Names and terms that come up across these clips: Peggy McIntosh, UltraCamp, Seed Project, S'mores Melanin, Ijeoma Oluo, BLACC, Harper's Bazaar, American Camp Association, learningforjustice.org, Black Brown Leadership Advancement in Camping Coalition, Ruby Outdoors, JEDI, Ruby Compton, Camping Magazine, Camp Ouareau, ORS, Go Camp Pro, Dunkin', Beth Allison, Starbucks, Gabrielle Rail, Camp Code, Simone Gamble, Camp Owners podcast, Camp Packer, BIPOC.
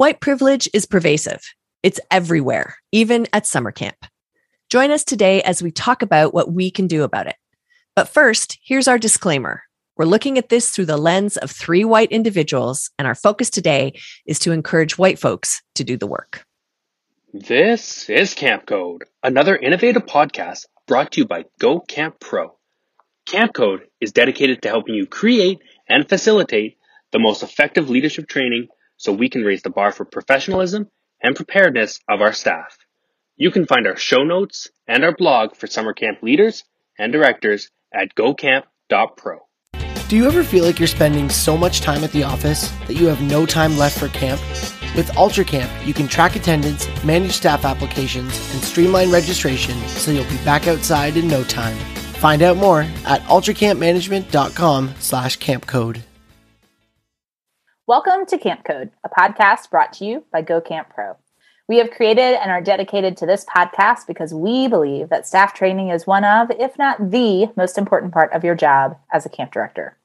White privilege is pervasive. It's everywhere, even at summer camp. Join us today as we talk about what we can do about it. But first, here's our disclaimer. We're looking at this through the lens of three white individuals, and our focus today is to encourage white folks to do the work. This is Camp Code, another innovative podcast brought to you by Go Camp Pro. Camp Code is dedicated to helping you create and facilitate the most effective leadership training so we can raise the bar for professionalism and preparedness of our staff. You can find our show notes and our blog for summer camp leaders and directors at gocamp.pro. Do you ever feel like you're spending so much time at the office that you have no time left for camp? With UltraCamp, you can track attendance, manage staff applications, and streamline registration so you'll be back outside in no time. Find out more at ultracampmanagement.com/campcode. Welcome to Camp Code, a podcast brought to you by Go Camp Pro. We have created and are dedicated to this podcast because we believe that staff training is one of, if not the most important part of your job as a camp director.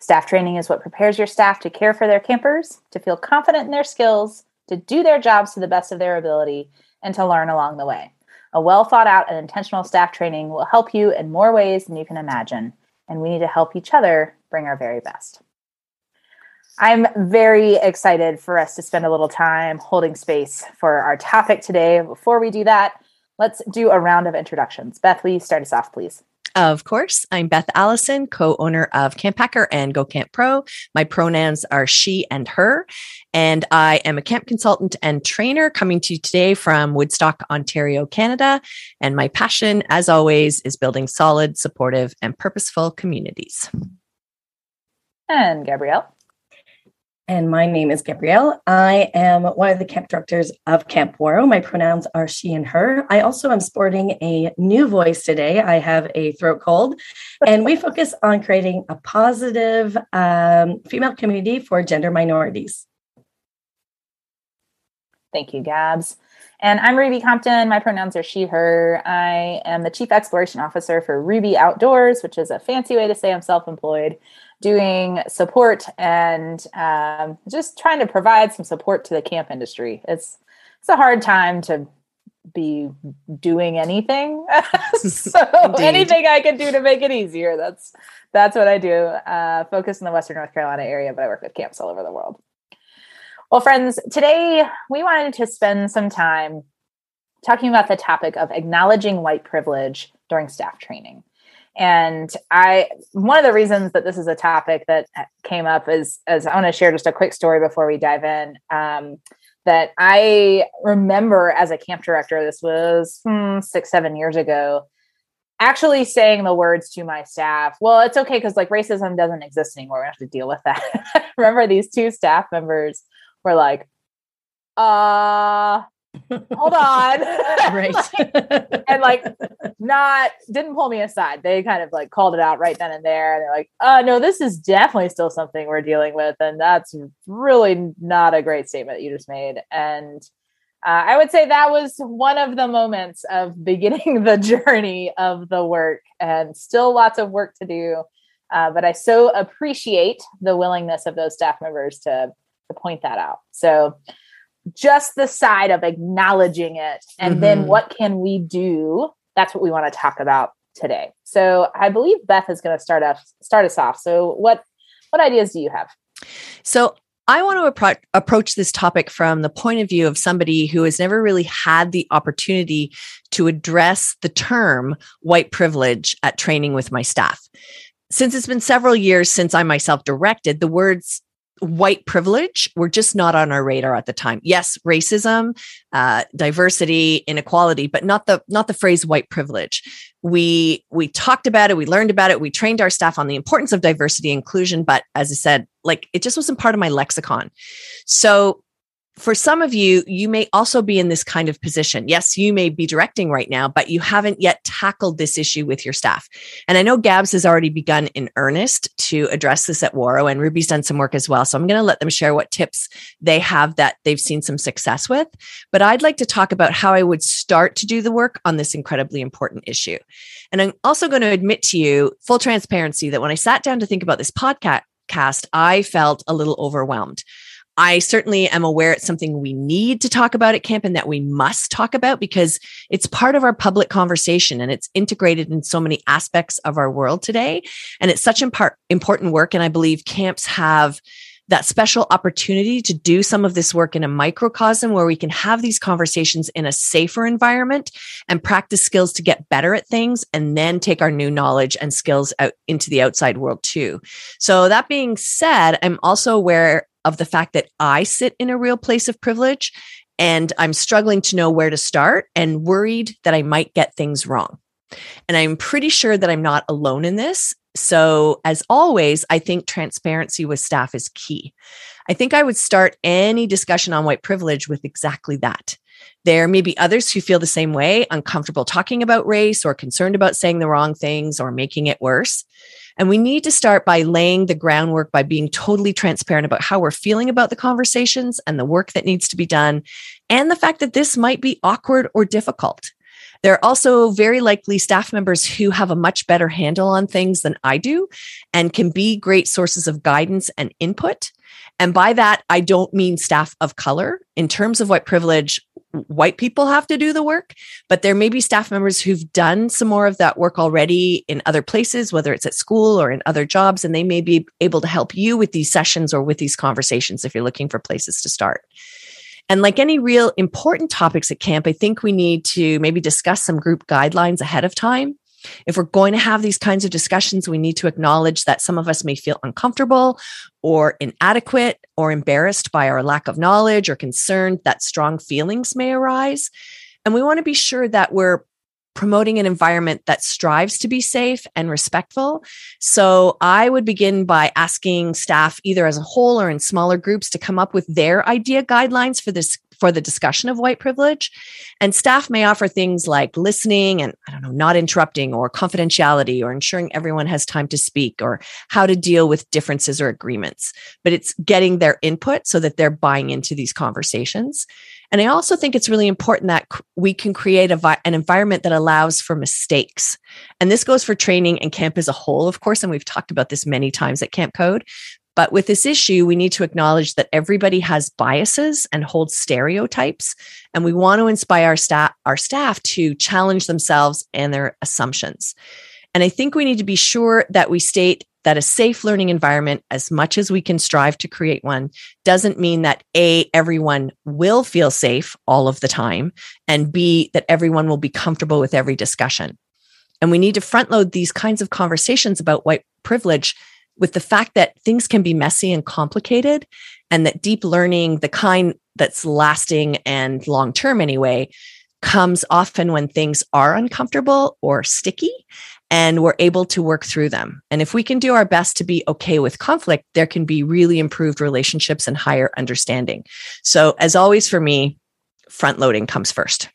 Staff training is what prepares your staff to care for their campers, to feel confident in their skills, to do their jobs to the best of their ability, and to learn along the way. A well-thought-out and intentional staff training will help you in more ways than you can imagine, and we need to help each other bring our very best. I'm very excited for us to spend a little time holding space for our topic today. Before we do that, let's do a round of introductions. Beth, will you start us off, please? Of course. I'm Beth Allison, co-owner of Camp Packer and Go Camp Pro. My pronouns are she and her, and I am a camp consultant and trainer coming to you today from Woodstock, Ontario, Canada. And my passion, as always, is building solid, supportive, and purposeful communities. And Gabrielle. And my name is Gabrielle. I am one of the camp directors of Camp Ouareau. My pronouns are she and her. I also am sporting a new voice today. I have a throat cold, and we focus on creating a positive female community for gender minorities. Thank you, Gabs. And I'm Ruby Compton. My pronouns are she, her. I am the Chief Exploration Officer for Ruby Outdoors, which is a fancy way to say I'm self-employed, doing support and just trying to provide some support to the camp industry. It's a hard time to be doing anything. So indeed, anything I can do to make it easier, that's what I do. Focused in the Western North Carolina area, but I work with camps all over the world. Well, friends, today we wanted to spend some time talking about the topic of acknowledging white privilege during staff training. And one of the reasons that this is a topic that came up is I want to share just a quick story before we dive in, that I remember as a camp director, this was 6-7 years ago, actually saying the words to my staff, well, it's okay, because like racism doesn't exist anymore. We have to deal with that. I remember these two staff members were like, hold on. Right. Didn't pull me aside. They kind of like called it out right then and there. And they're like, no, this is definitely still something we're dealing with. And that's really not a great statement that you just made. And I would say that was one of the moments of beginning the journey of the work, and still lots of work to do. But I so appreciate the willingness of those staff members to point that out. So just the side of acknowledging it, and then what can we do? That's what we want to talk about today. So I believe Beth is going to start us off. So what ideas do you have? So I want to approach this topic from the point of view of somebody who has never really had the opportunity to address the term white privilege at training with my staff. Since it's been several years since I myself directed, the words white privilege were just not on our radar at the time. Yes, racism, diversity, inequality, but not the phrase white privilege. We talked about it, we learned about it, we trained our staff on the importance of diversity and inclusion, but as I said, it just wasn't part of my lexicon. So for some of you, you may also be in this kind of position. Yes, you may be directing right now, but you haven't yet tackled this issue with your staff. And I know Gabs has already begun in earnest to address this at Ouareau, and Ruby's done some work as well. So I'm going to let them share what tips they have that they've seen some success with. But I'd like to talk about how I would start to do the work on this incredibly important issue. And I'm also going to admit to you, full transparency, that when I sat down to think about this podcast, I felt a little overwhelmed. I certainly am aware it's something we need to talk about at camp and that we must talk about because it's part of our public conversation and it's integrated in so many aspects of our world today. And it's such important work. And I believe camps have that special opportunity to do some of this work in a microcosm where we can have these conversations in a safer environment and practice skills to get better at things and then take our new knowledge and skills out into the outside world too. So that being said, I'm also aware of the fact that I sit in a real place of privilege and I'm struggling to know where to start and worried that I might get things wrong. And I'm pretty sure that I'm not alone in this. So as always, I think transparency with staff is key. I think I would start any discussion on white privilege with exactly that. There may be others who feel the same way, uncomfortable talking about race or concerned about saying the wrong things or making it worse. And we need to start by laying the groundwork by being totally transparent about how we're feeling about the conversations and the work that needs to be done, and the fact that this might be awkward or difficult. There are also very likely staff members who have a much better handle on things than I do and can be great sources of guidance and input. And by that, I don't mean staff of color. In terms of white privilege, white people have to do the work, but there may be staff members who've done some more of that work already in other places, whether it's at school or in other jobs, and they may be able to help you with these sessions or with these conversations if you're looking for places to start. And like any real important topics at camp, I think we need to maybe discuss some group guidelines ahead of time. If we're going to have these kinds of discussions, we need to acknowledge that some of us may feel uncomfortable or inadequate or embarrassed by our lack of knowledge or concerned that strong feelings may arise. And we want to be sure that we're promoting an environment that strives to be safe and respectful. So I would begin by asking staff either as a whole or in smaller groups to come up with their idea guidelines for the discussion of white privilege. And staff may offer things like listening and, not interrupting, or confidentiality, or ensuring everyone has time to speak, or how to deal with differences or agreements. But it's getting their input so that they're buying into these conversations. And I also think it's really important that we can create an environment that allows for mistakes. And this goes for training and camp as a whole, of course, and we've talked about this many times at Camp Code. But with this issue, we need to acknowledge that everybody has biases and holds stereotypes, and we want to inspire our staff to challenge themselves and their assumptions. And I think we need to be sure that we state that a safe learning environment, as much as we can strive to create one, doesn't mean that A, everyone will feel safe all of the time, and B, that everyone will be comfortable with every discussion. And we need to front load these kinds of conversations about white privilege with the fact that things can be messy and complicated, and that deep learning, the kind that's lasting and long-term anyway, comes often when things are uncomfortable or sticky, and we're able to work through them. And if we can do our best to be okay with conflict, there can be really improved relationships and higher understanding. So as always for me, front-loading comes first.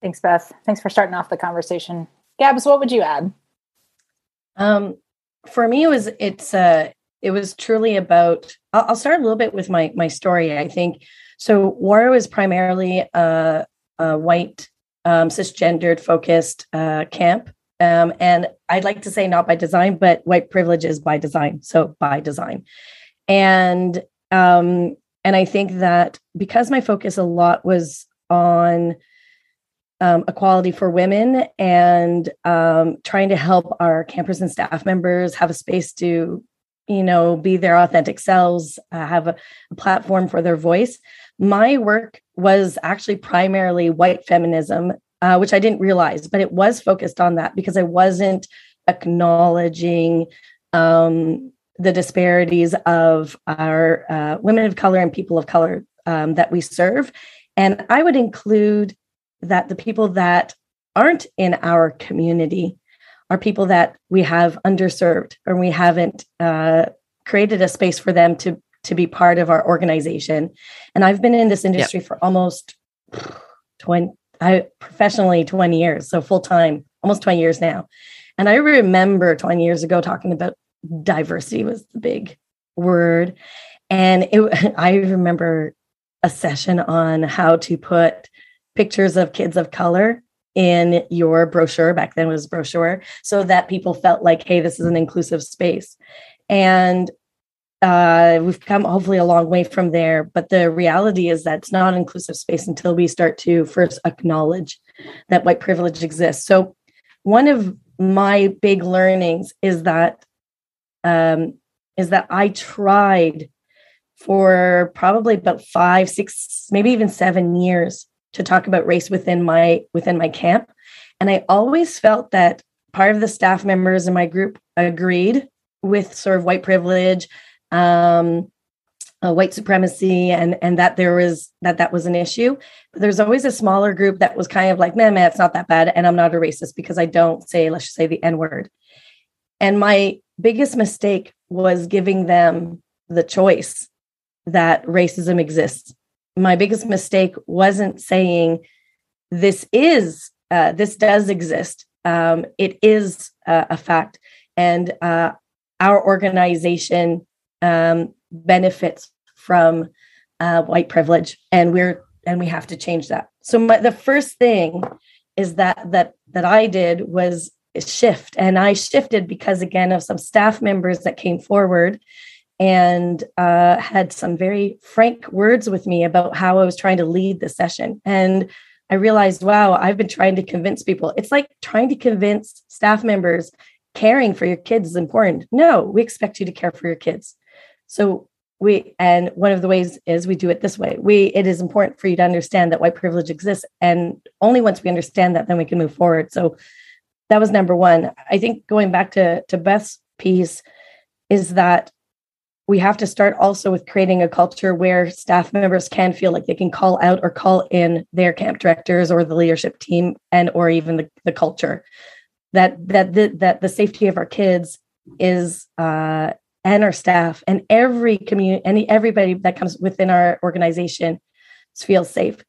Thanks, Beth. Thanks for starting off the conversation. Gabs, what would you add? For me, it was truly about, I'll start a little bit with my story, I think. So Ouareau is primarily a white, cisgendered focused, camp. And I'd like to say not by design, but white privilege is by design. So by design. And I think that because my focus a lot was on, equality for women and trying to help our campers and staff members have a space to, be their authentic selves, have a platform for their voice. My work was actually primarily white feminism, which I didn't realize, but it was focused on that because I wasn't acknowledging the disparities of our women of color and people of color that we serve. And I would include that the people that aren't in our community are people that we have underserved, or we haven't created a space for them to be part of our organization. And I've been in this industry for almost 20 years. So full time, almost 20 years now. And I remember 20 years ago talking about diversity was the big word. And I remember a session on how to put pictures of kids of color in your brochure, back then it was brochure, so that people felt like, hey, this is an inclusive space. And We've come hopefully a long way from there, but the reality is that it's not an inclusive space until we start to first acknowledge that white privilege exists. So one of my big learnings is that I tried for probably about 5, 6, maybe even 7 years to talk about race within my camp. And I always felt that part of the staff members in my group agreed with sort of white privilege, white supremacy, and that there was that was an issue. But there's always a smaller group that was kind of like, man, it's not that bad. And I'm not a racist because I don't say, let's just say, the N word. And my biggest mistake was giving them the choice that racism exists. My biggest mistake wasn't saying this does exist. It is a fact. And our organization benefits from white privilege, and we have to change that. So the first thing is that I did was shift, and I shifted because, again, of some staff members that came forward and had some very frank words with me about how I was trying to lead the session. And I realized, wow, I've been trying to convince people. It's like trying to convince staff members caring for your kids is important. No, we expect you to care for your kids. So and one of the ways is we do it this way. It is important for you to understand that white privilege exists. And only once we understand that, then we can move forward. So that was number one. I think going back to Beth's piece is that we have to start also with creating a culture where staff members can feel like they can call out or call in their camp directors or the leadership team or even the culture. That the safety of our kids is and our staff and every community and everybody that comes within our organization feels safe.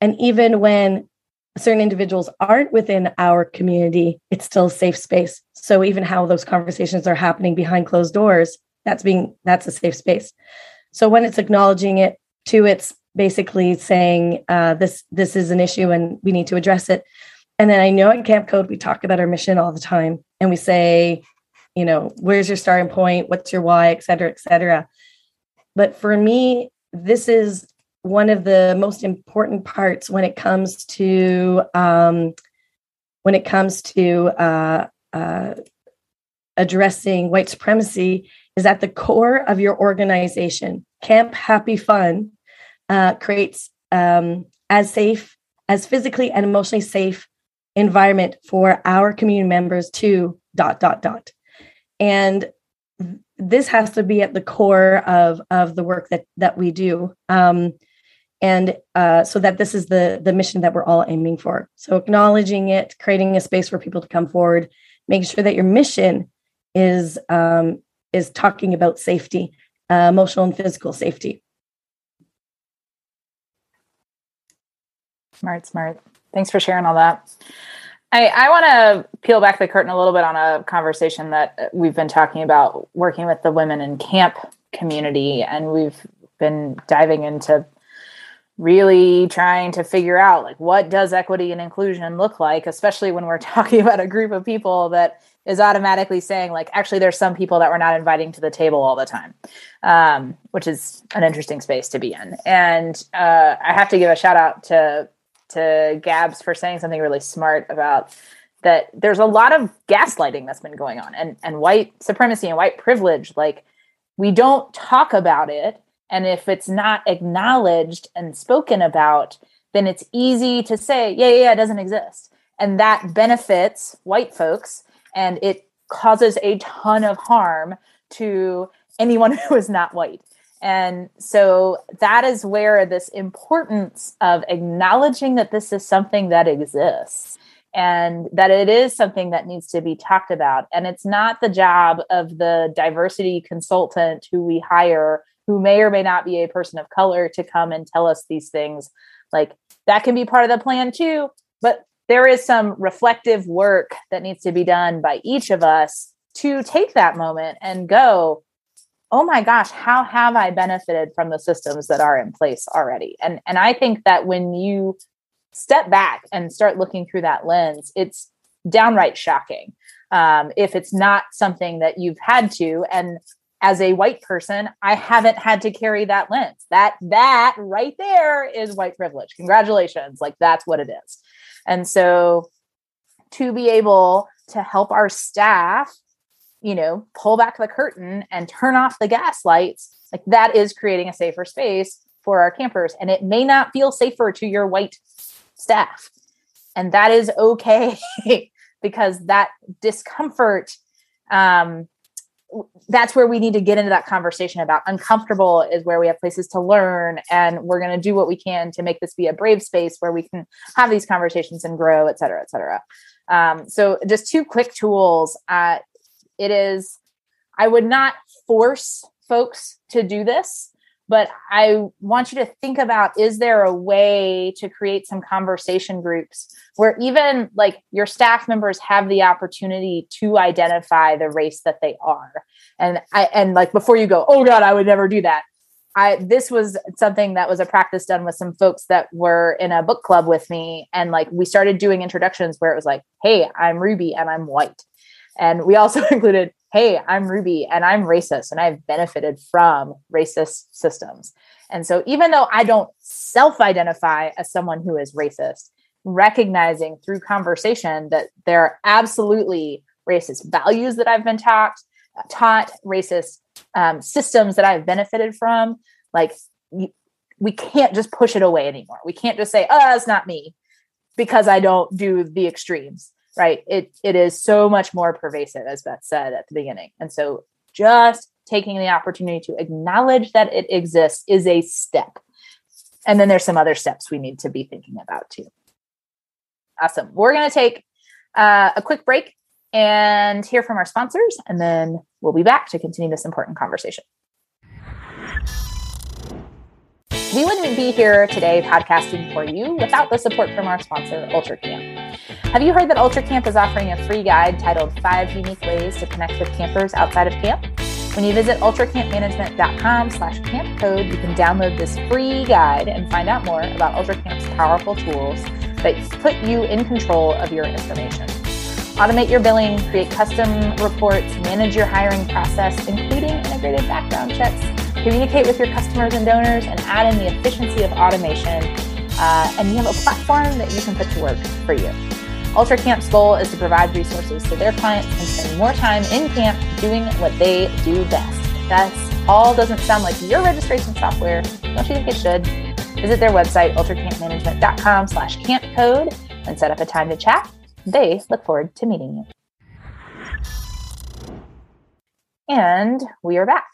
And even when certain individuals aren't within our community, it's still a safe space. So even how those conversations are happening behind closed doors, that's a safe space. So when it's acknowledging it, too, it's basically saying this is an issue and we need to address it. And then I know at Camp Code, we talk about our mission all the time and we say, where's your starting point? What's your why, et cetera, et cetera. But for me, this is one of the most important parts when it comes to addressing white supremacy is at the core of your organization. Camp Happy Fun creates as physically and emotionally safe environment for our community members to ... And this has to be at the core of the work that we do. So that this is the mission that we're all aiming for. So acknowledging it, creating a space for people to come forward, making sure that your mission is talking about safety, emotional and physical safety. Smart. Thanks for sharing all that. I want to peel back the curtain a little bit on a conversation that we've been talking about working with the women in camp community. And we've been diving into really trying to figure out, like, what does equity and inclusion look like, especially when we're talking about a group of people that is automatically saying, like, actually, there's some people that we're not inviting to the table all the time, which is an interesting space to be in. And I have to give a shout out to Gabs for saying something really smart about that. There's a lot of gaslighting that's been going on and white supremacy and white privilege. Like, we don't talk about it. And if it's not acknowledged and spoken about, then it's easy to say, yeah, it doesn't exist. And that benefits white folks. And it causes a ton of harm to anyone who is not white. And so that is where this importance of acknowledging that this is something that exists and that it is something that needs to be talked about. And it's not the job of the diversity consultant who we hire, who may or may not be a person of color, to come and tell us these things. Like, that can be part of the plan too, but there is some reflective work that needs to be done by each of us to take that moment and go, oh my gosh, how have I benefited from the systems that are in place already? And I think that when you step back and start looking through that lens, it's downright shocking if it's not something that you've had to. And as a white person, I haven't had to carry that lens. That right there is white privilege. Congratulations. Like, that's what it is. And so to be able to help our staff, you know, pull back the curtain and turn off the gaslights, like, that is creating a safer space for our campers. And it may not feel safer to your white staff. And that is okay, because that discomfort, that's where we need to get into that conversation about uncomfortable is where we have places to learn, and we're going to do what we can to make this be a brave space where we can have these conversations and grow, et cetera, et cetera. So just two quick tools. I would not force folks to do this, but I want you to think about, is there a way to create some conversation groups where even like your staff members have the opportunity to identify the race that they are? And like, before you go, oh God, I would never do that. This was something that was a practice done with some folks that were in a book club with me. And like, we started doing introductions where it was like, hey, I'm Ruby and I'm white. And we also included, hey, I'm Ruby and I'm racist and I've benefited from racist systems. And so even though I don't self-identify as someone who is racist, recognizing through conversation that there are absolutely racist values that I've been taught, racist systems that I've benefited from, like, we can't just push it away anymore. We can't just say, oh, it's not me because I don't do the extremes. Right. It is so much more pervasive, as Beth said at the beginning. And so just taking the opportunity to acknowledge that it exists is a step. And then there's some other steps we need to be thinking about too. Awesome. We're going to take a quick break and hear from our sponsors, and then we'll be back to continue this important conversation. We wouldn't be here today podcasting for you without the support from our sponsor, UltraCamp. Have you heard that UltraCamp is offering a free guide titled 5 Unique Ways to Connect with Campers Outside of Camp? When you visit ultracampmanagement.com/campcode, you can download this free guide and find out more about UltraCamp's powerful tools that put you in control of your information. Automate your billing, create custom reports, manage your hiring process, including integrated background checks, communicate with your customers and donors, and add in the efficiency of automation. And you have a platform that you can put to work for you. UltraCamp's goal is to provide resources so their clients can spend more time in camp doing what they do best. If that all doesn't sound like your registration software, don't you think it should? Visit their website, ultracampmanagement.com/campcode, and set up a time to chat. They look forward to meeting you. And we are back.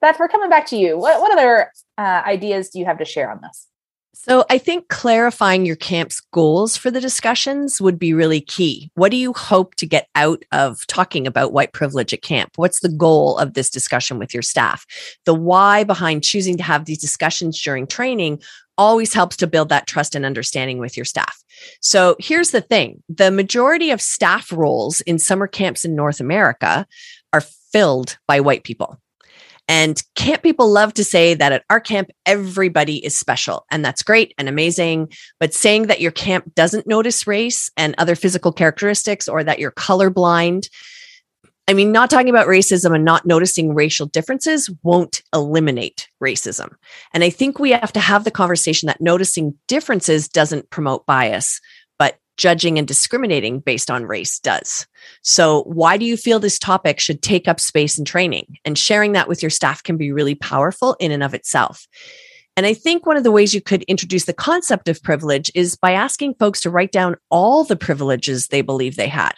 Beth, we're coming back to you. What other ideas do you have to share on this? So I think clarifying your camp's goals for the discussions would be really key. What do you hope to get out of talking about white privilege at camp? What's the goal of this discussion with your staff? The why behind choosing to have these discussions during training always helps to build that trust and understanding with your staff. So here's the thing. The majority of staff roles in summer camps in North America are filled by white people. And camp people love to say that at our camp, everybody is special. And that's great and amazing. But saying that your camp doesn't notice race and other physical characteristics, or that you're colorblind, I mean, not talking about racism and not noticing racial differences won't eliminate racism. And I think we have to have the conversation that noticing differences doesn't promote bias, but judging and discriminating based on race does. So why do you feel this topic should take up space in training? And sharing that with your staff can be really powerful in and of itself. And I think one of the ways you could introduce the concept of privilege is by asking folks to write down all the privileges they believe they have.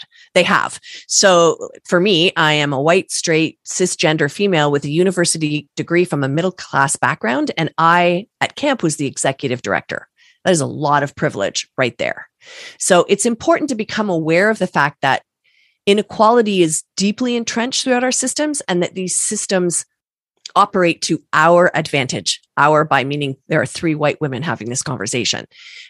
So for me, I am a white, straight, cisgender female with a university degree from a middle-class background. And I, at camp, was the executive director. That is a lot of privilege right there. So it's important to become aware of the fact that inequality is deeply entrenched throughout our systems, and that these systems operate to our advantage. Our, by meaning there are three white women having this conversation.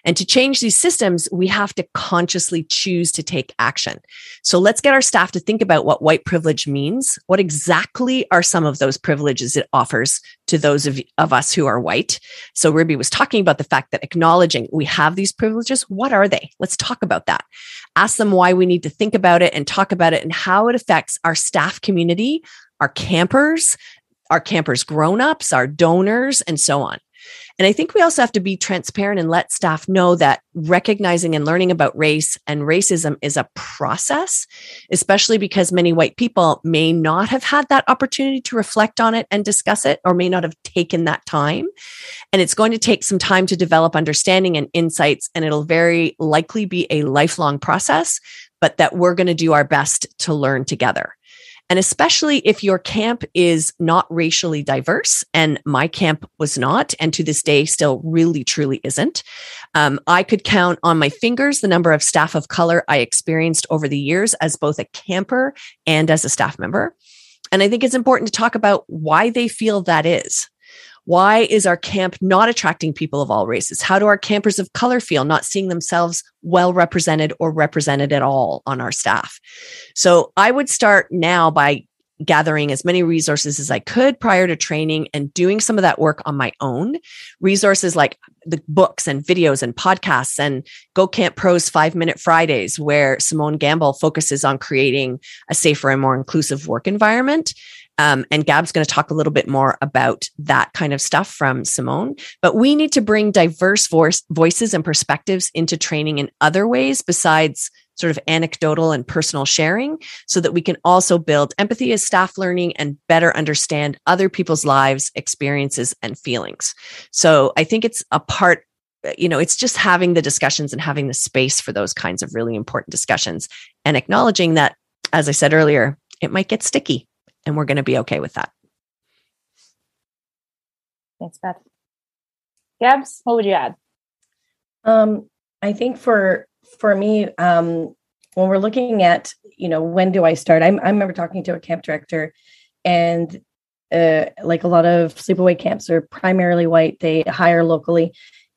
And to change these systems, we have to consciously choose to take action. So let's get our staff to think about what white privilege means. What exactly are some of those privileges it offers to those of us who are white? So Ruby was talking about the fact that acknowledging we have these privileges, what are they? Let's talk about that. Ask them why we need to think about it and talk about it, and how it affects our staff community, our campers grown-ups, our donors, and so on. And I think we also have to be transparent and let staff know that recognizing and learning about race and racism is a process, especially because many white people may not have had that opportunity to reflect on it and discuss it, or may not have taken that time. And it's going to take some time to develop understanding and insights, and it'll very likely be a lifelong process, but that we're going to do our best to learn together. And especially if your camp is not racially diverse, and my camp was not, and to this day still really, truly isn't. I could count on my fingers the number of staff of color I experienced over the years as both a camper and as a staff member. And I think it's important to talk about why they feel that is. Why is our camp not attracting people of all races? How do our campers of color feel not seeing themselves well represented or represented at all on our staff? So I would start now by gathering as many resources as I could prior to training and doing some of that work on my own. Resources like the books and videos and podcasts and Go Camp Pro's 5-Minute Fridays, where Simone Gamble focuses on creating a safer and more inclusive work environment. And Gab's going to talk a little bit more about that kind of stuff from Simone. But we need to bring diverse voices and perspectives into training in other ways besides sort of anecdotal and personal sharing, so that we can also build empathy as staff learning and better understand other people's lives, experiences, and feelings. So I think it's a part, you know, it's just having the discussions and having the space for those kinds of really important discussions and acknowledging that, as I said earlier, it might get sticky. And we're going to be okay with that. Thanks, Beth. Gabs, what would you add? I think for me, when we're looking at, you know, when do I start? I remember talking to a camp director, and like a lot of sleepaway camps are primarily white. They hire locally.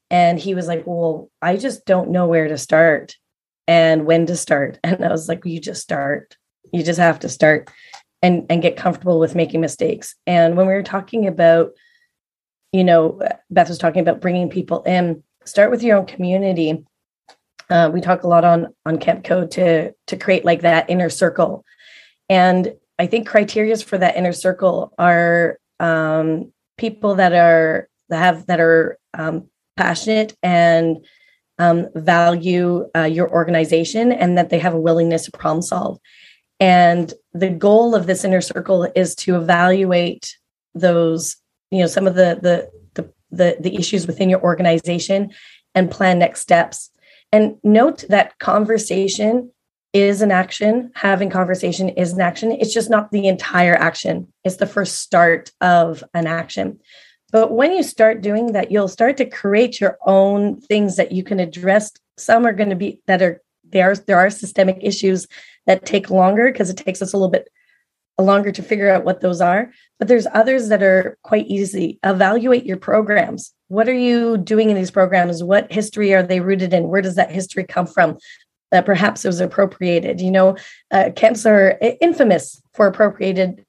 And he was like, well, I just don't know where to start and when to start. And I was like, well, you just start. You just have to start. And get comfortable with making mistakes. And when we were talking about, you know, Beth was talking about bringing people in, start with your own community. We talk a lot on Camp Code to create like that inner circle. And I think criteria for that inner circle are people that are passionate and value your organization, and that they have a willingness to problem solve. And the goal of this inner circle is to evaluate those, you know, some of the issues within your organization and plan next steps. And note that conversation is an action. Having conversation is an action. It's just not the entire action. It's the first start of an action. But when you start doing that, you'll start to create your own things that you can address. Some are going to be there are systemic issues that take longer because it takes us a little bit longer to figure out what those are. But there's others that are quite easy. Evaluate your programs. What are you doing in these programs? What history are they rooted in? Where does that history come from? That perhaps it was appropriated. You know, camps are infamous for appropriating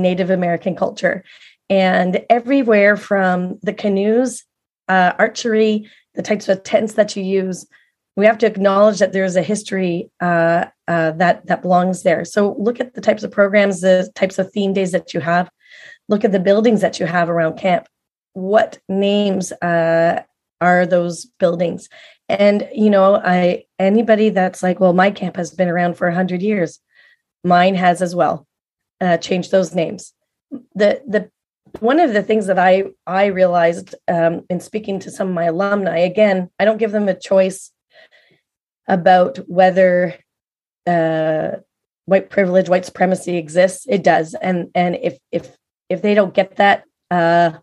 Native American culture. And everywhere from the canoes, archery, the types of tents that you use, we have to acknowledge that there's a history that belongs there. So look at the types of programs, the types of theme days that you have. Look at the buildings that you have around camp. What names are those buildings? And, you know, anybody that's like, well, my camp has been around for 100 years. Mine has as well. Change those names. One of the things that I realized in speaking to some of my alumni, again, I don't give them a choice about whether white privilege, white supremacy exists. It does. And if they don't get that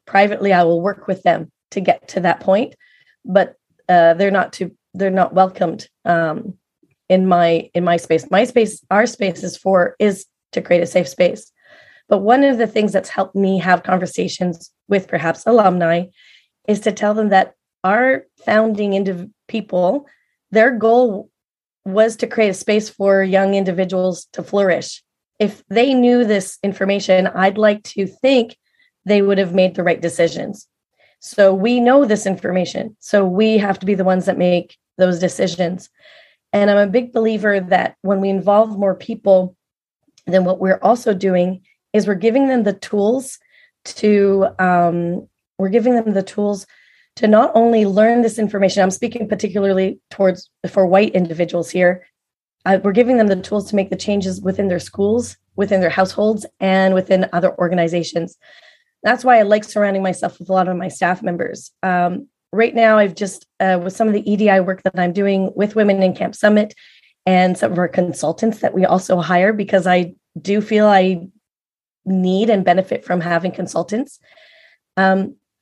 privately, I will work with them to get to that point. But they're not welcomed in my space. My space, our space is to create a safe space. But one of the things that's helped me have conversations with perhaps alumni is to tell them that our founding people, their goal was to create a space for young individuals to flourish. If they knew this information, I'd like to think they would have made the right decisions. So we know this information. So we have to be the ones that make those decisions. And I'm a big believer that when we involve more people, then what we're also doing is we're giving them the tools to not only learn this information. I'm speaking particularly for white individuals here. We're giving them the tools to make the changes within their schools, within their households, and within other organizations. That's why I like surrounding myself with a lot of my staff members. Right now, I've just, with some of the EDI work that I'm doing with Women in Camp Summit and some of our consultants that we also hire, because I do feel I need and benefit from having consultants.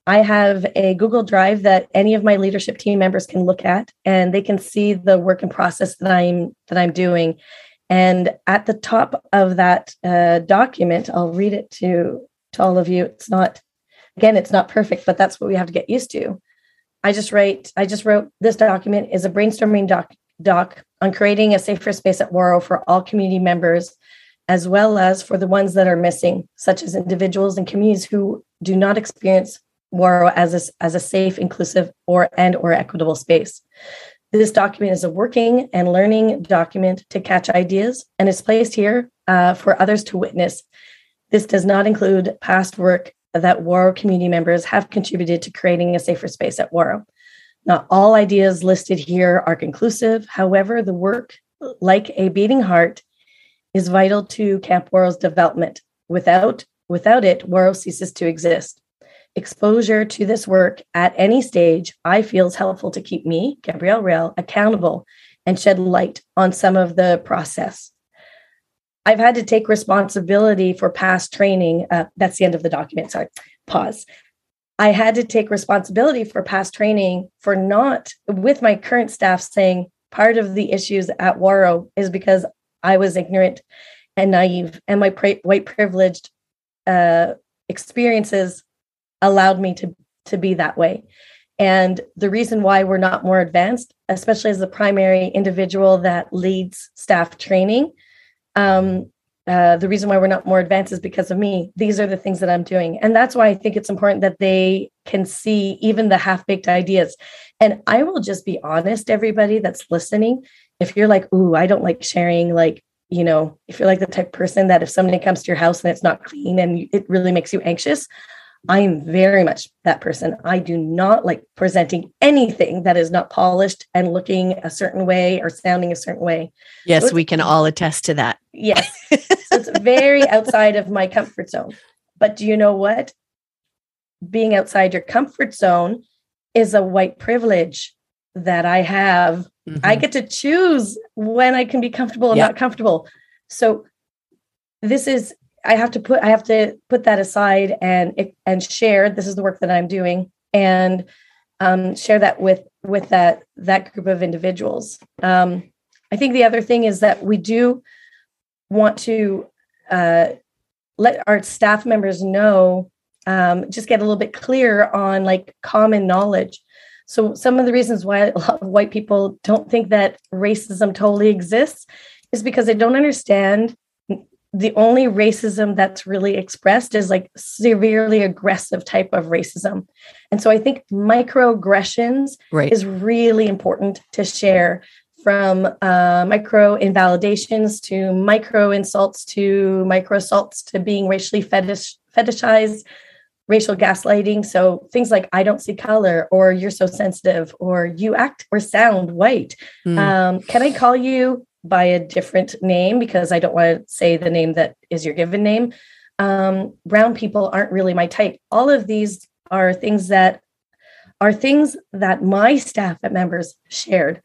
I have a Google Drive that any of my leadership team members can look at, and they can see the work and process that I'm doing. And at the top of that document, I'll read it to all of you. It's not perfect, but that's what we have to get used to. I just wrote, this document is a brainstorming doc on creating a safer space at Ouareau for all community members, as well as for the ones that are missing, such as individuals and communities who do not experience Ouareau as a safe, inclusive, or equitable space. This document is a working and learning document to catch ideas and is placed here for others to witness. This does not include past work that Ouareau community members have contributed to creating a safer space at Ouareau. Not all ideas listed here are conclusive. However, the work, like a beating heart, is vital to Camp Ouareau's development. Without it, Ouareau ceases to exist. Exposure to this work at any stage, I feel, is helpful to keep me, Gabrielle Rail, accountable and shed light on some of the process. I've had to take responsibility for past training. That's the end of the document. Sorry, pause. I had to take responsibility for past training for not, with my current staff saying part of the issues at Ouareau is because I was ignorant and naive, and my white privileged experiences allowed me to be that way. And the reason why we're not more advanced, especially as the primary individual that leads staff training, the reason why we're not more advanced is because of me. These are the things that I'm doing. And that's why I think it's important that they can see even the half-baked ideas. And I will just be honest, everybody that's listening, if you're like, ooh, I don't like sharing, like, you know, if you're like the type of person that if somebody comes to your house and it's not clean and it really makes you anxious, I'm very much that person. I do not like presenting anything that is not polished and looking a certain way or sounding a certain way. Yes, so we can all attest to that. Yes. So it's very outside of my comfort zone. But do you know what? Being outside your comfort zone is a white privilege that I have. Mm-hmm. I get to choose when I can be comfortable and not comfortable. So this is, I have to put that aside and share, this is the work that I'm doing, and share that with that group of individuals. I think the other thing is that we do want to let our staff members know, just get a little bit clearer on like common knowledge. So some of the reasons why a lot of white people don't think that racism totally exists is because they don't understand. The only racism that's really expressed is like severely aggressive type of racism. And so I think microaggressions is really important to share, from micro invalidations to micro insults to micro assaults to being racially fetishized, racial gaslighting. So things like I don't see color, or you're so sensitive, or you act or sound white. Can I call you by a different name because I don't want to say the name that is your given name? Brown people aren't really my type. All of these are things that my staff members shared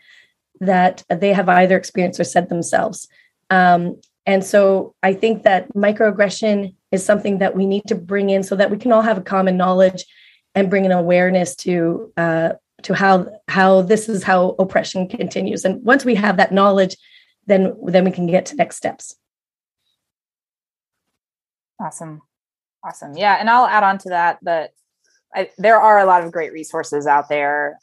that they have either experienced or said themselves. And so I think that microaggression is something that we need to bring in so that we can all have a common knowledge and bring an awareness to how this is how oppression continues. And once we have that knowledge, then we can get to next steps. Awesome. Yeah. And I'll add on to that there are a lot of great resources out there.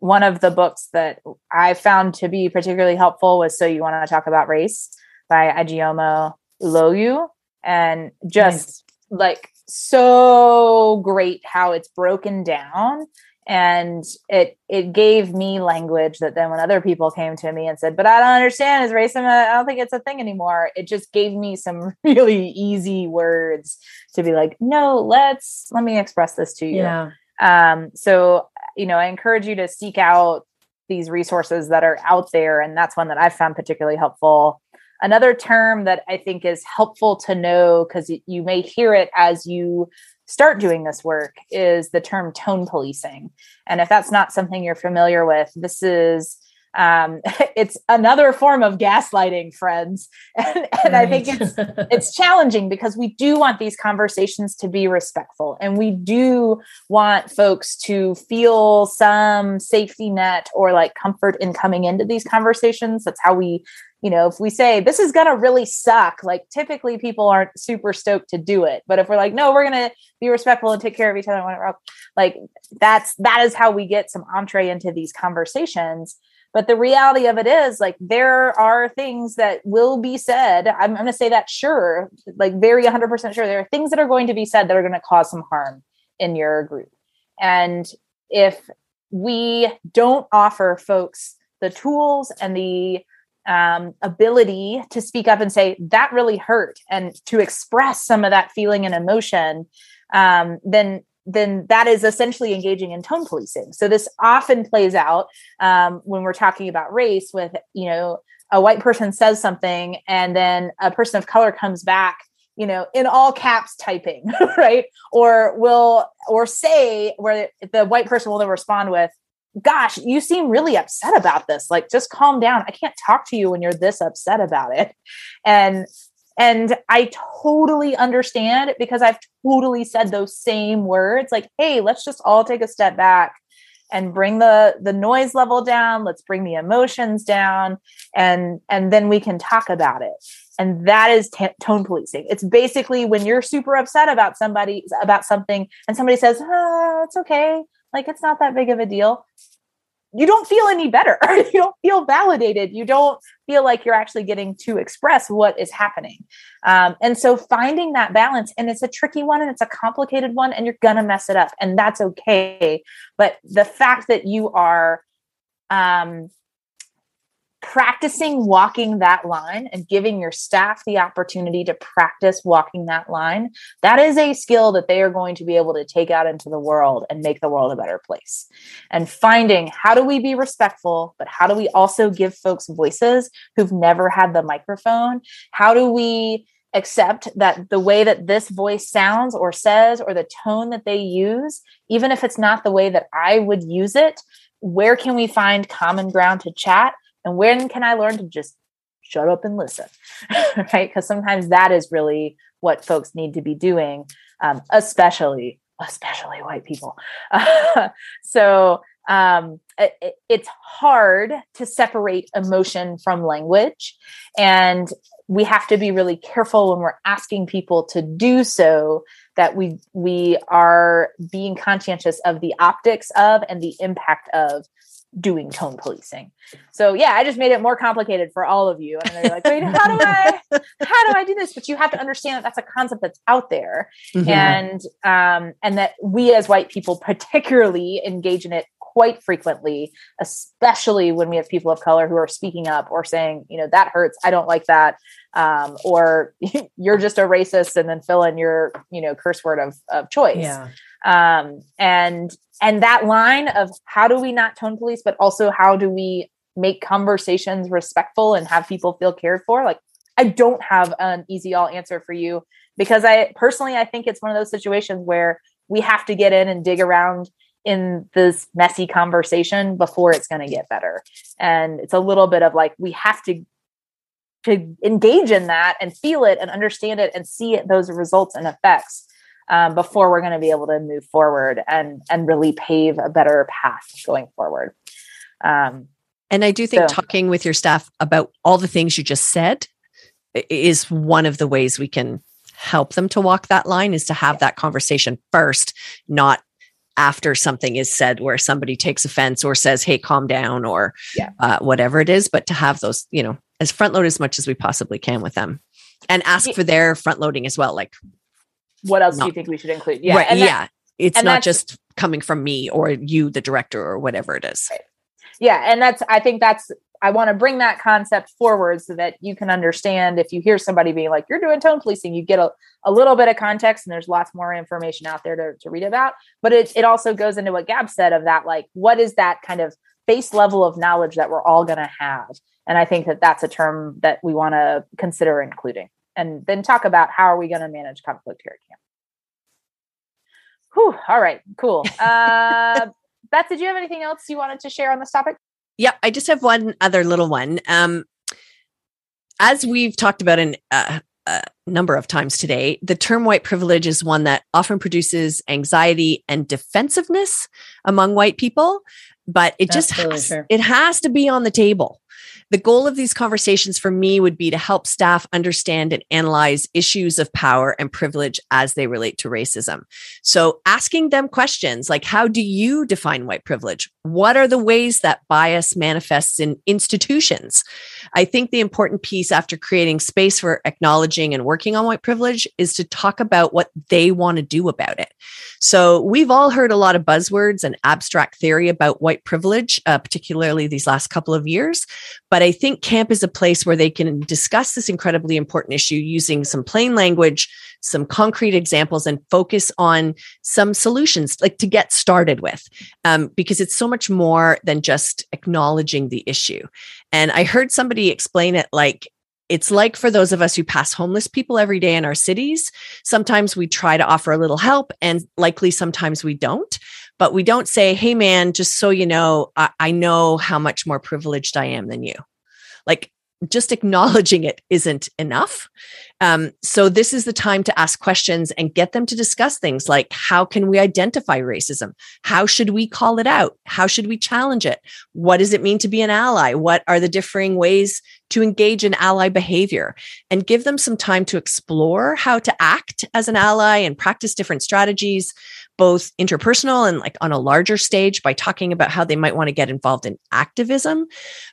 One of the books that I found to be particularly helpful was So You Want to Talk About Race by Ijeoma Oluo. And just like so great how it's broken down. And it gave me language that then when other people came to me and said, but I don't understand, is racism, I don't think it's a thing anymore. It just gave me some really easy words to be like, no, let me express this to you. Yeah. So, you know, I encourage you to seek out these resources that are out there. And that's one that I found particularly helpful. Another term that I think is helpful to know, because you may hear it as you start doing this work, is the term tone policing. And if that's not something you're familiar with, this is, it's another form of gaslighting, friends. And I think it's challenging because we do want these conversations to be respectful, and we do want folks to feel some safety net or like comfort in coming into these conversations. That's how we, you know, if we say this is going to really suck, like typically people aren't super stoked to do it. But if we're like, no, we're going to be respectful and take care of each other, like that is how we get some entree into these conversations. But the reality of it is, like, there are things that will be said. I'm going to say that, sure, like very 100% sure. There are things that are going to be said that are going to cause some harm in your group. And if we don't offer folks the tools and the ability to speak up and say, that really hurt, and to express some of that feeling and emotion, then that is essentially engaging in tone policing. So this often plays out when we're talking about race with, you know, a white person says something and then a person of color comes back, you know, in all caps typing, right? Or say, where the white person will then respond with, gosh, you seem really upset about this. Like, just calm down. I can't talk to you when you're this upset about it. And I totally understand it, because I've totally said those same words. Like, hey, let's just all take a step back and bring the noise level down. Let's bring the emotions down, and then we can talk about it. And that is tone policing. It's basically when you're super upset about somebody, about something, and somebody says, it's okay, like, it's not that big of a deal. You don't feel any better. You don't feel validated. You don't feel like you're actually getting to express what is happening. And so finding that balance, and it's a tricky one and it's a complicated one, and you're going to mess it up, and that's okay. But the fact that you are practicing walking that line and giving your staff the opportunity to practice walking that line, that is a skill that they are going to be able to take out into the world and make the world a better place. And finding, how do we be respectful, but how do we also give folks voices who've never had the microphone? How do we accept that the way that this voice sounds or says, or the tone that they use, even if it's not the way that I would use it, where can we find common ground to chat? And when can I learn to just shut up and listen, right? Because sometimes that is really what folks need to be doing, especially white people. So it's hard to separate emotion from language. And we have to be really careful when we're asking people to do so, that we are being conscientious of the optics of and the impact of doing tone policing. So yeah, I just made it more complicated for all of you. And they're like, wait, how do I do this? But you have to understand that that's a concept that's out there. Mm-hmm. And that we as white people particularly engage in it quite frequently, especially when we have people of color who are speaking up or saying, you know, that hurts, I don't like that. Or you're just a racist, and then fill in your, you know, curse word of choice. Yeah. And that line of how do we not tone police, but also how do we make conversations respectful and have people feel cared for? Like, I don't have an easy all answer for you, because I think it's one of those situations where we have to get in and dig around in this messy conversation before it's going to get better. And it's a little bit of like, we have to engage in that and feel it and understand it and see it, those results and effects, before we're going to be able to move forward and really pave a better path going forward. And I do think talking with your staff about all the things you just said is one of the ways we can help them to walk that line, is to have that conversation first, not after something is said where somebody takes offense or says, hey, calm down, or whatever it is, but to have those, you know, as front load as much as we possibly can with them, and ask for their front loading as well. Like, what else do you think we should include? Yeah. Right. It's not just coming from me or you, the director, or whatever it is. Right. Yeah. And I want to bring that concept forward so that you can understand if you hear somebody being like, you're doing tone policing, you get a little bit of context, and there's lots more information out there to read about. But it also goes into what Gab said of that, like, what is that kind of base level of knowledge that we're all going to have? And I think that that's a term that we want to consider including, and then talk about how are we going to manage conflict here at camp. Whew, all right, cool. Beth, did you have anything else you wanted to share on this topic? Yeah, I just have one other little one. As we've talked about in a number of times today, the term white privilege is one that often produces anxiety and defensiveness among white people, but it has to be on the table. The goal of these conversations for me would be to help staff understand and analyze issues of power and privilege as they relate to racism. So asking them questions like, how do you define white privilege? What are the ways that bias manifests in institutions? I think the important piece after creating space for acknowledging and working on white privilege is to talk about what they want to do about it. So we've all heard a lot of buzzwords and abstract theory about white privilege, particularly these last couple of years. But I think camp is a place where they can discuss this incredibly important issue using some plain language, some concrete examples, and focus on some solutions, like to get started with, because it's so much more than just acknowledging the issue. And I heard somebody explain it like, it's like for those of us who pass homeless people every day in our cities, sometimes we try to offer a little help, and likely sometimes we don't. But we don't say, hey, man, just so you know, I know how much more privileged I am than you. Like, just acknowledging it isn't enough. So this is the time to ask questions and get them to discuss things like, how can we identify racism? How should we call it out? How should we challenge it? What does it mean to be an ally? What are the differing ways to engage in ally behavior? And give them some time to explore how to act as an ally and practice different strategies, both interpersonal and like on a larger stage, by talking about how they might want to get involved in activism.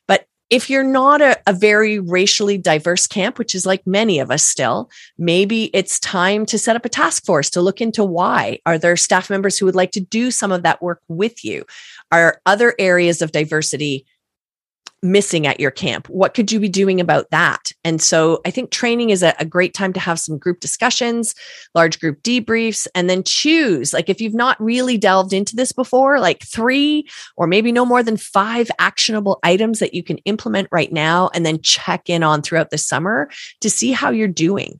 But if you're not a very racially diverse camp, which is like many of us still, maybe it's time to set up a task force to look into why. Are there staff members who would like to do some of that work with you? Are other areas of diversity missing at your camp? What could you be doing about that? And so I think training is a great time to have some group discussions, large group debriefs, and then choose, like if you've not really delved into this before, like 3 or maybe no more than 5 actionable items that you can implement right now, and then check in on throughout the summer to see how you're doing.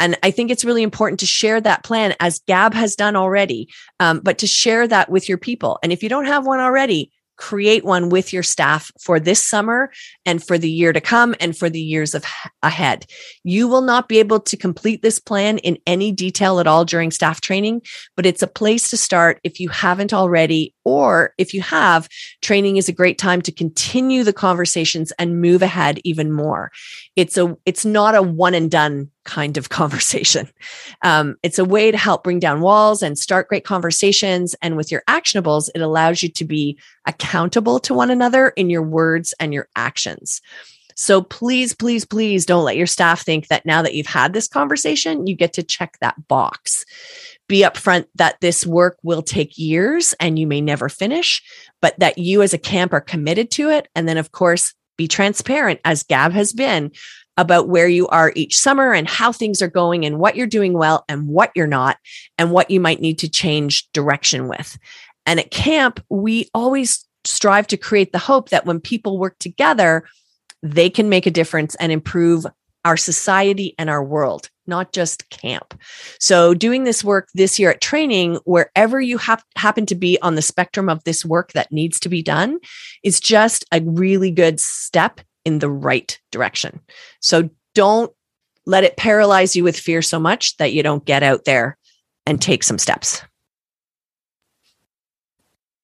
And I think it's really important to share that plan, as Gab has done already, but to share that with your people. And if you don't have one already, create one with your staff for this summer and for the year to come and for the years ahead. You will not be able to complete this plan in any detail at all during staff training, but it's a place to start if you haven't already, or if you have, training is a great time to continue the conversations and move ahead even more. It's not a one and done kind of conversation. It's a way to help bring down walls and start great conversations. And with your actionables, it allows you to be accountable to one another in your words and your actions. So please, please, please don't let your staff think that now that you've had this conversation, you get to check that box. Be upfront that this work will take years and you may never finish, but that you as a camp are committed to it. And then, of course, be transparent, as Gab has been, about where you are each summer and how things are going and what you're doing well and what you're not and what you might need to change direction with. And at camp, we always strive to create the hope that when people work together, they can make a difference and improve our society and our world, not just camp. So doing this work this year at training, wherever you happen to be on the spectrum of this work that needs to be done, is just a really good step in the right direction. So don't let it paralyze you with fear so much that you don't get out there and take some steps.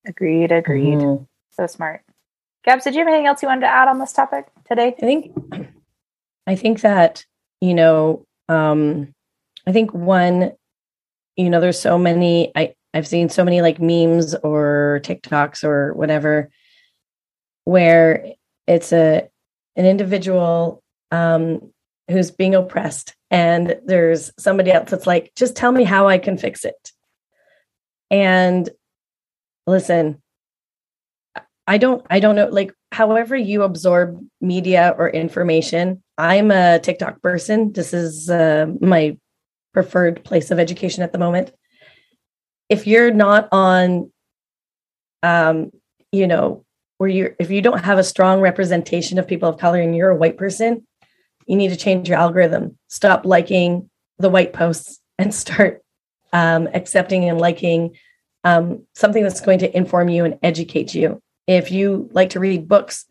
Agreed. Mm-hmm. So smart. Gabs, did you have anything else you wanted to add on this topic today? I think that, I think one, there's so many, I've seen so many like memes or TikToks or whatever, where it's an individual who's being oppressed and there's somebody else that's like, just tell me how I can fix it. And listen, I don't know, like, however you absorb media or information. I'm a TikTok person. This is my preferred place of education at the moment. If you're not on, if you don't have a strong representation of people of color and you're a white person, you need to change your algorithm. Stop liking the white posts and start accepting and liking something that's going to inform you and educate you. If you like to read books,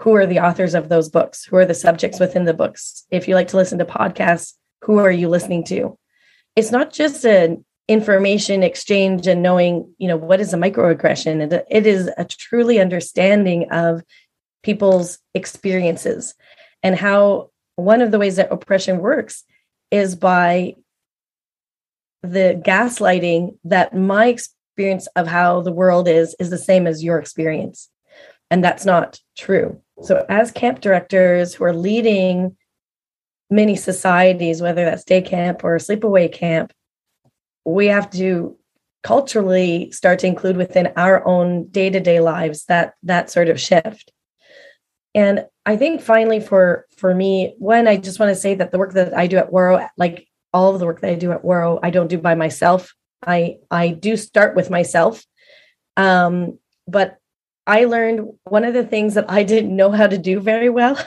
who are the authors of those books? Who are the subjects within the books? If you like to listen to podcasts, who are you listening to? It's not just an information exchange and knowing, what is a microaggression. It is a truly understanding of people's experiences, and how one of the ways that oppression works is by the gaslighting that my experience of how the world is the same as your experience. And that's not true. So as camp directors who are leading many societies, whether that's day camp or sleepaway camp, we have to culturally start to include within our own day-to-day lives that sort of shift. And I think finally for me, one, I just want to say that the work that I do at Ouareau, like all of the work that I do at Ouareau, I don't do by myself. I do start with myself. But I learned one of the things that I didn't know how to do very well,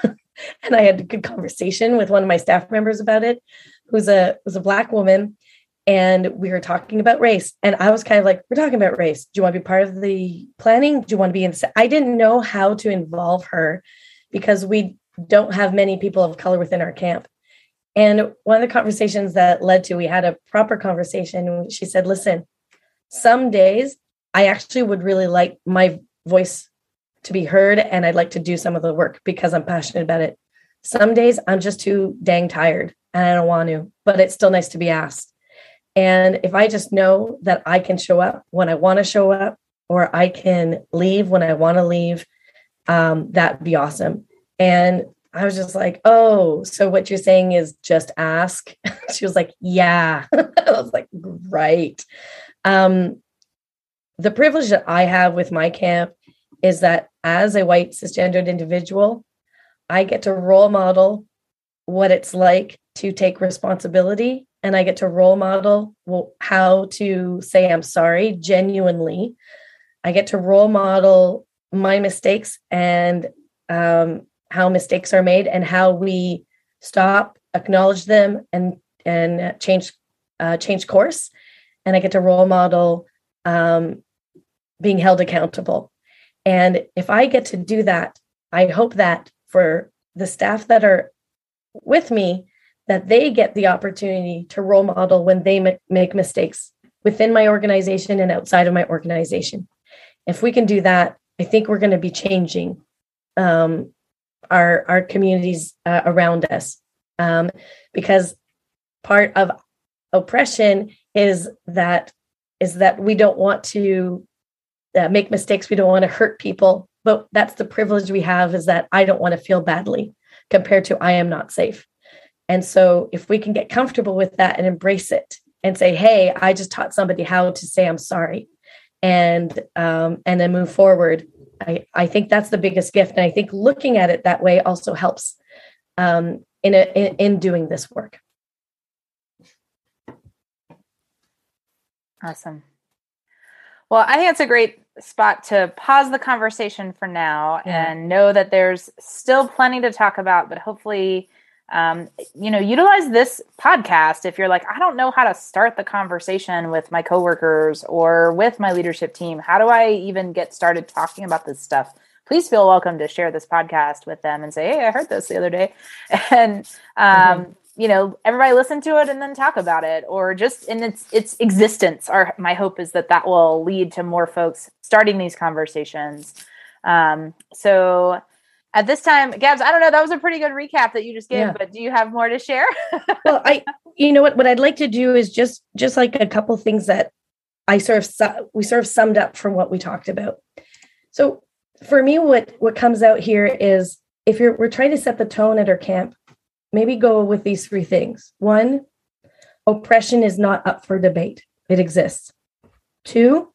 and I had a good conversation with one of my staff members about it, who's a Black woman, and we were talking about race. And I was kind of like, we're talking about race. Do you want to be part of the planning? Do you want to be in? I didn't know how to involve her because we don't have many people of color within our camp. And one of the conversations that led to, we had a proper conversation. She said, listen, some days I actually would really like my voice to be heard, and I'd like to do some of the work because I'm passionate about it. Some days I'm just too dang tired and I don't want to, but it's still nice to be asked. And if I just know that I can show up when I want to show up, or I can leave when I want to leave, that'd be awesome. And I was just like, oh, so what you're saying is just ask. She was like, yeah. I was like, right. The privilege that I have with my camp is that as a white cisgendered individual, I get to role model what it's like to take responsibility, and I get to role model how to say I'm sorry genuinely. I get to role model my mistakes and how mistakes are made and how we stop, acknowledge them, and change course. And I get to role model being held accountable. And if I get to do that, I hope that for the staff that are with me, that they get the opportunity to role model when they make mistakes within my organization and outside of my organization. If we can do that, I think we're going to be changing our communities around us, because part of oppression is that we don't want to make mistakes. We don't want to hurt people, but that's the privilege we have, is that I don't want to feel badly compared to I am not safe. And so if we can get comfortable with that and embrace it and say, hey, I just taught somebody how to say I'm sorry, and then move forward, I think that's the biggest gift. And I think looking at it that way also helps in doing this work. Awesome. Well, I think it's a great spot to pause the conversation for now, and know that there's still plenty to talk about, but hopefully, utilize this podcast. If you're like, I don't know how to start the conversation with my coworkers or with my leadership team, how do I even get started talking about this stuff? Please feel welcome to share this podcast with them and say, hey, I heard this the other day. And, everybody listen to it and then talk about it, or just in its existence. My hope is that will lead to more folks starting these conversations. So at this time, Gabs, I don't know, that was a pretty good recap that you just gave, but do you have more to share? Well, what I'd like to do is just like a couple things that we summed up from what we talked about. So for me, what comes out here is, we're trying to set the tone at our camp, maybe go with these three things. 1, oppression is not up for debate. It exists. 2,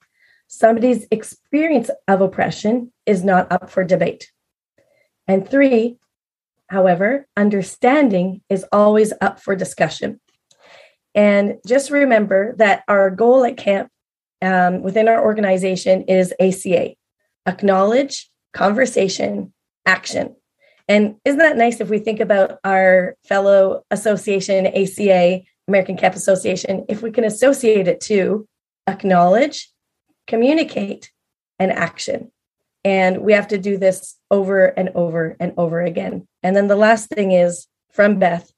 somebody's experience of oppression is not up for debate. And 3, however, understanding is always up for discussion. And just remember that our goal at camp within our organization is ACA, acknowledge, conversation, action. And isn't that nice if we think about our fellow association, ACA, American Camp Association, if we can associate it to acknowledge, communicate, and action. And we have to do this over and over and over again. And then the last thing is from Beth,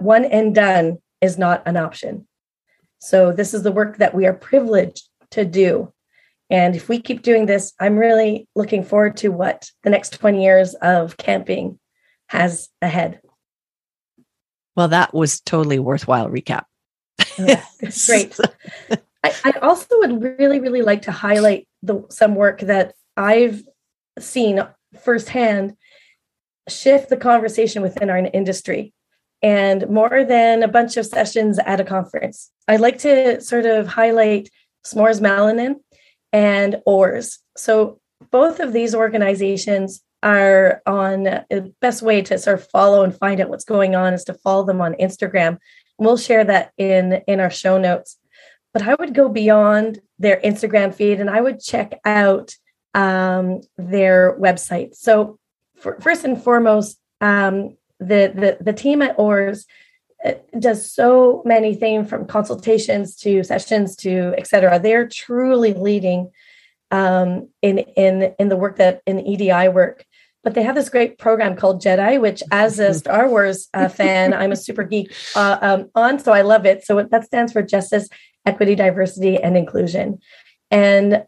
one and done is not an option. So this is the work that we are privileged to do. And if we keep doing this, I'm really looking forward to what the next 20 years of camping has ahead. Well, that was totally worthwhile recap. Yeah, great. I also would really like to highlight some work that I've seen firsthand shift the conversation within our industry, and more than a bunch of sessions at a conference. I'd like to sort of highlight S'mores Melanin and ORS. So both of these organizations are on the best way to sort of follow and find out what's going on is to follow them on Instagram. We'll share that in our show notes. But I would go beyond their Instagram feed and I would check out their website. So first and foremost, the team at ORS does so many things, from consultations to sessions to et cetera. They're truly leading in the work that in EDI work. But they have this great program called JEDI, which as a Star Wars fan, I'm a super geek on, so I love it. So that stands for Justice, Equity, Diversity, and Inclusion. And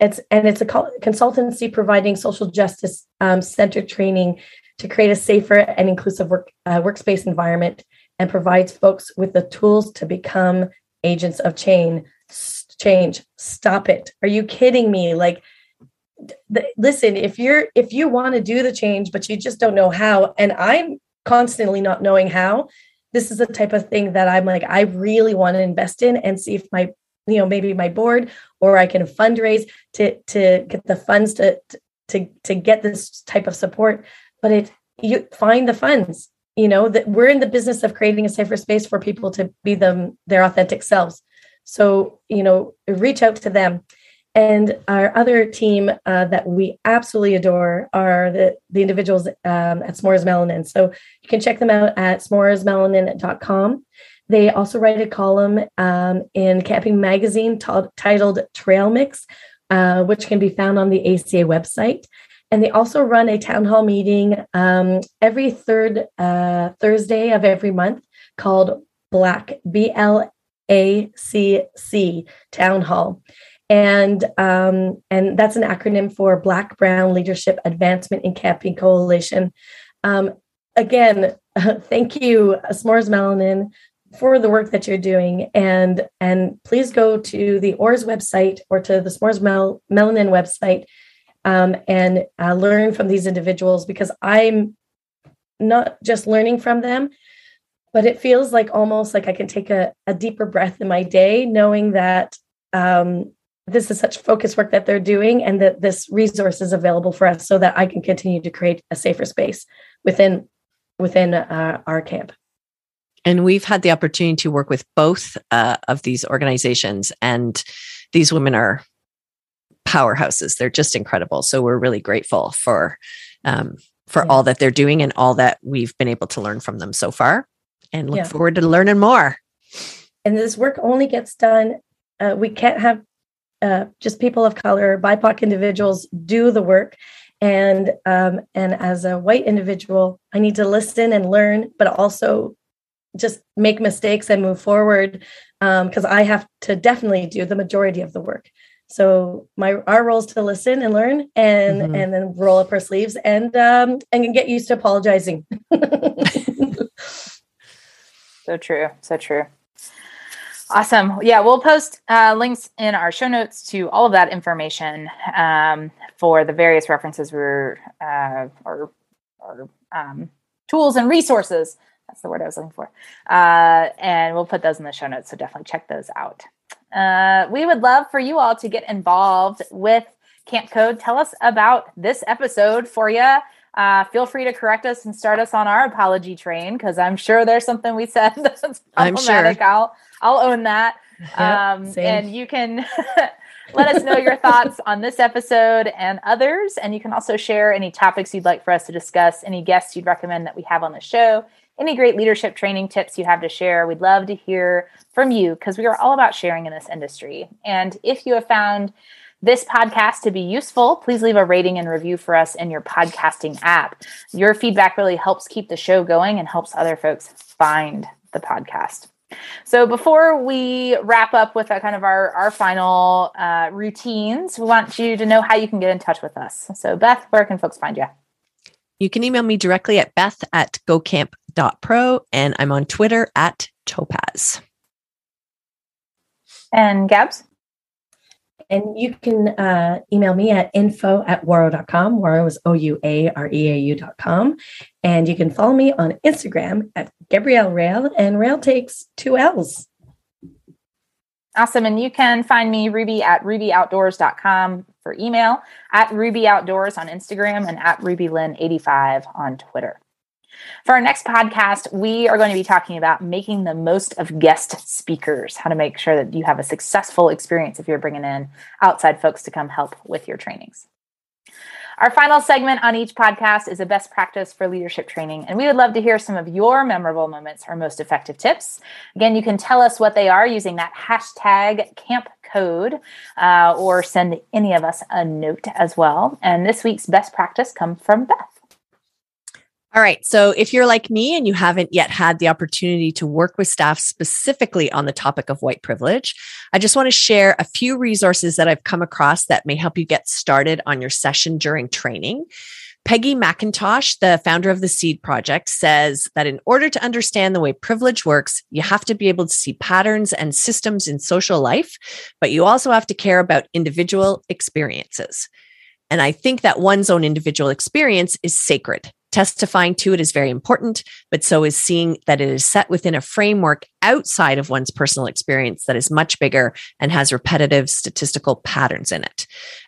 it's a consultancy providing social justice centered training to create a safer and inclusive workspace environment, and provides folks with the tools to become agents of change. Stop it. Are you kidding me? Like, listen, if you want to do the change, but you just don't know how, and I'm constantly not knowing how, this is the type of thing that I'm like, I really want to invest in and see if my, maybe my board or I can fundraise to get the funds to get this type of support. But you find the funds, that we're in the business of creating a safer space for people to be their authentic selves. So, reach out to them. And our other team that we absolutely adore are the individuals at S'mores Melanin. So you can check them out at s'moresmelanin.com. They also write a column in Camping Magazine titled Trail Mix, which can be found on the ACA website. And they also run a town hall meeting every third Thursday of every month called BLACC Town Hall. And that's an acronym for Black Brown Leadership Advancement in Camping Coalition. Again, thank you, S'mores Melanin, for the work that you're doing. And please go to the ORS website or to the S'mores Melanin website and learn from these individuals, because I'm not just learning from them, but it feels like almost like I can take a deeper breath in my day, knowing that this is such focused work that they're doing, and that this resource is available for us so that I can continue to create a safer space within our camp. And we've had the opportunity to work with both of these organizations, and these women are powerhouses. They're just incredible. So we're really grateful for all that they're doing and all that we've been able to learn from them so far, and look forward to learning more. And this work only gets done. We can't have just people of color, BIPOC individuals do the work. And as a white individual, I need to listen and learn, but also just make mistakes and move forward, because I have to definitely do the majority of the work. So our role is to listen and learn, and and then roll up our sleeves and get used to apologizing. So true. Awesome. Yeah, we'll post links in our show notes to all of that information for the various references we're tools and resources. That's the word I was looking for. And we'll put those in the show notes. So definitely check those out. We would love for you all to get involved with Camp Code. Tell us about this episode for you. Feel free to correct us and start us on our apology train, because I'm sure there's something we said that's problematic. Sure. I'll own that. Yep, and you can let us know your thoughts on this episode and others. And you can also share any topics you'd like for us to discuss, any guests you'd recommend that we have on the show, any great leadership training tips you have to share. We'd love to hear from you, because we are all about sharing in this industry. And if you have found this podcast to be useful, please leave a rating and review for us in your podcasting app. Your feedback really helps keep the show going and helps other folks find the podcast. So before we wrap up with kind of our final routines, we want you to know how you can get in touch with us. So Beth, where can folks find you? You can email me directly at beth@gocamp.pro, and I'm on Twitter @Topaz. And Gabs? And you can email me at info@ouareau.com. Ouareau is ouareau.com. And you can follow me on Instagram at Gabrielle Rail, and Rail takes 2 L's. Awesome. And you can find me, Ruby, at rubyoutdoors.com for email, at Ruby Outdoors on Instagram, and at RubyLynn85 on Twitter. For our next podcast, we are going to be talking about making the most of guest speakers, how to make sure that you have a successful experience if you're bringing in outside folks to come help with your trainings. Our final segment on each podcast is a best practice for leadership training, and we would love to hear some of your memorable moments or most effective tips. Again, you can tell us what they are using that hashtag #CampCode, or send any of us a note as well. And this week's best practice comes from Beth. All right. So if you're like me and you haven't yet had the opportunity to work with staff specifically on the topic of white privilege, I just want to share a few resources that I've come across that may help you get started on your session during training. Peggy McIntosh, the founder of the Seed Project, says that in order to understand the way privilege works, you have to be able to see patterns and systems in social life, but you also have to care about individual experiences. And I think that one's own individual experience is sacred. Testifying to it is very important, but so is seeing that it is set within a framework outside of one's personal experience that is much bigger and has repetitive statistical patterns in it.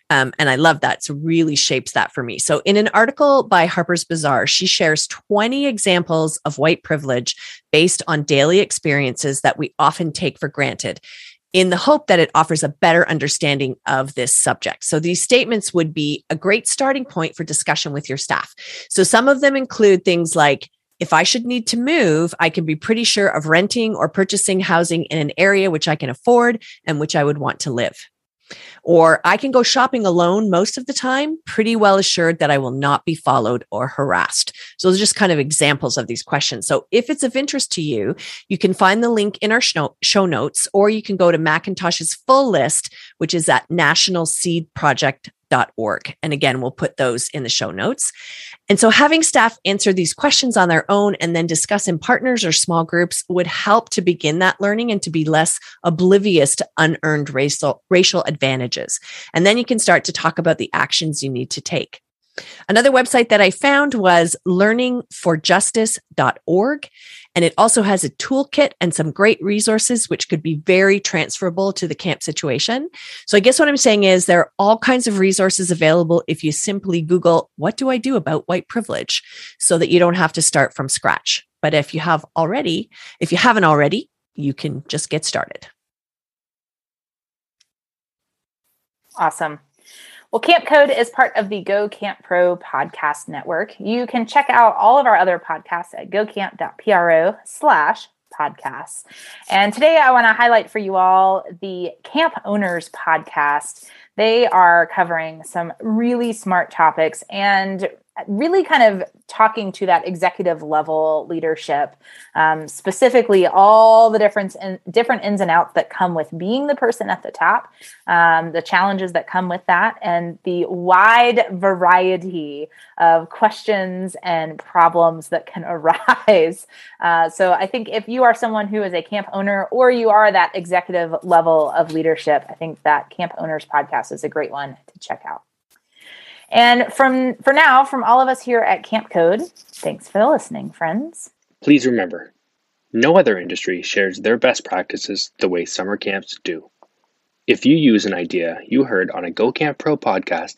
And I love that. So really shapes that for me. So in an article by Harper's Bazaar, she shares 20 examples of white privilege based on daily experiences that we often take for granted, in the hope that it offers a better understanding of this subject. So these statements would be a great starting point for discussion with your staff. So some of them include things like, if I should need to move, I can be pretty sure of renting or purchasing housing in an area which I can afford and which I would want to live. Or I can go shopping alone most of the time, pretty well assured that I will not be followed or harassed. So those are just kind of examples of these questions. So if it's of interest to you, you can find the link in our show notes, or you can go to McIntosh's full list, which is at nationalseedproject.org. And again, we'll put those in the show notes. And so having staff answer these questions on their own and then discuss in partners or small groups would help to begin that learning and to be less oblivious to unearned racial advantages. And then you can start to talk about the actions you need to take. Another website that I found was learningforjustice.org, and it also has a toolkit and some great resources which could be very transferable to the camp situation. So I guess what I'm saying is there are all kinds of resources available if you simply Google, what do I do about white privilege, so that you don't have to start from scratch. But if you haven't already, you can just get started. Awesome. Well, Camp Code is part of the Go Camp Pro podcast network. You can check out all of our other podcasts at gocamp.pro/podcasts. And today I want to highlight for you all the Camp Owners podcast. They are covering some really smart topics and really kind of talking to that executive level leadership, specifically all the different ins and outs that come with being the person at the top, the challenges that come with that, and the wide variety of questions and problems that can arise. So I think if you are someone who is a camp owner or you are that executive level of leadership, I think that Camp Owners podcast is a great one to check out. And for now, from all of us here at Camp Code, thanks for listening, friends. Please remember, no other industry shares their best practices the way summer camps do. If you use an idea you heard on a Go Camp Pro podcast,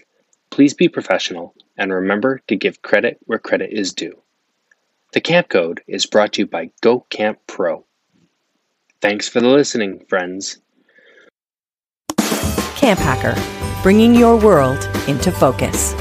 please be professional and remember to give credit where credit is due. The Camp Code is brought to you by Go Camp Pro. Thanks for the listening, friends. Camp Packer, bringing your world into focus.